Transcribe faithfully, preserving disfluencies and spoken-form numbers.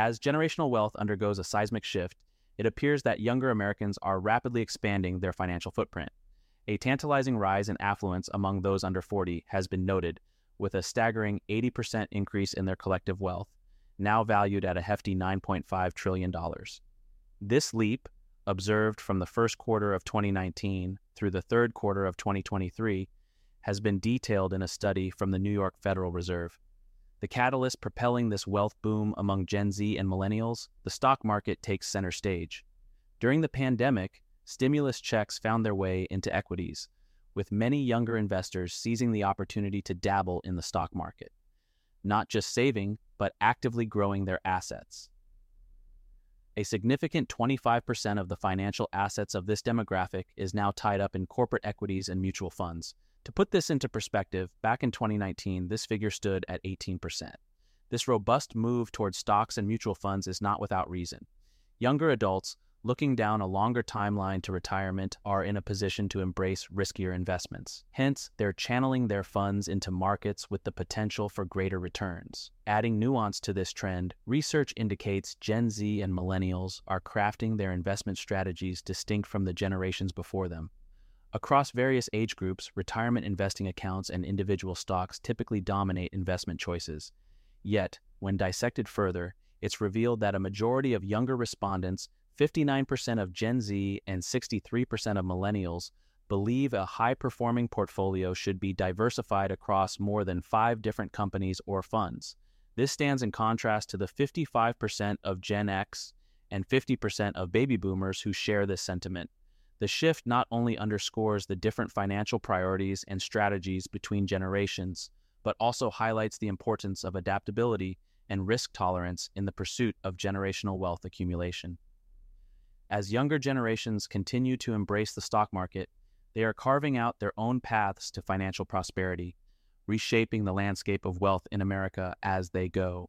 As generational wealth undergoes a seismic shift, it appears that younger Americans are rapidly expanding their financial footprint. A tantalizing rise in affluence among those under forty has been noted, with a staggering eighty percent increase in their collective wealth, now valued at a hefty nine point five trillion dollars. This leap, observed from the first quarter of twenty nineteen through the third quarter of twenty twenty-three, has been detailed in a study from the New York Federal Reserve. The catalyst propelling this wealth boom among Gen Z and Millennials, the stock market takes center stage. During the pandemic, stimulus checks found their way into equities, with many younger investors seizing the opportunity to dabble in the stock market, not just saving, but actively growing their assets. A significant twenty-five percent of the financial assets of this demographic is now tied up in corporate equities and mutual funds. To put this into perspective, back in twenty nineteen, this figure stood at eighteen percent. This robust move towards stocks and mutual funds is not without reason. Younger adults, looking down a longer timeline to retirement, are in a position to embrace riskier investments. Hence, they're channeling their funds into markets with the potential for greater returns. Adding nuance to this trend, research indicates Gen Z and Millennials are crafting their investment strategies distinct from the generations before them. Across various age groups, retirement investing accounts and individual stocks typically dominate investment choices. Yet, when dissected further, it's revealed that a majority of younger respondents, fifty-nine percent of Gen Z and sixty-three percent of Millennials, believe a high-performing portfolio should be diversified across more than five different companies or funds. This stands in contrast to the fifty-five percent of Gen X and fifty percent of baby boomers who share this sentiment. The shift not only underscores the different financial priorities and strategies between generations, but also highlights the importance of adaptability and risk tolerance in the pursuit of generational wealth accumulation. As younger generations continue to embrace the stock market, they are carving out their own paths to financial prosperity, reshaping the landscape of wealth in America as they go.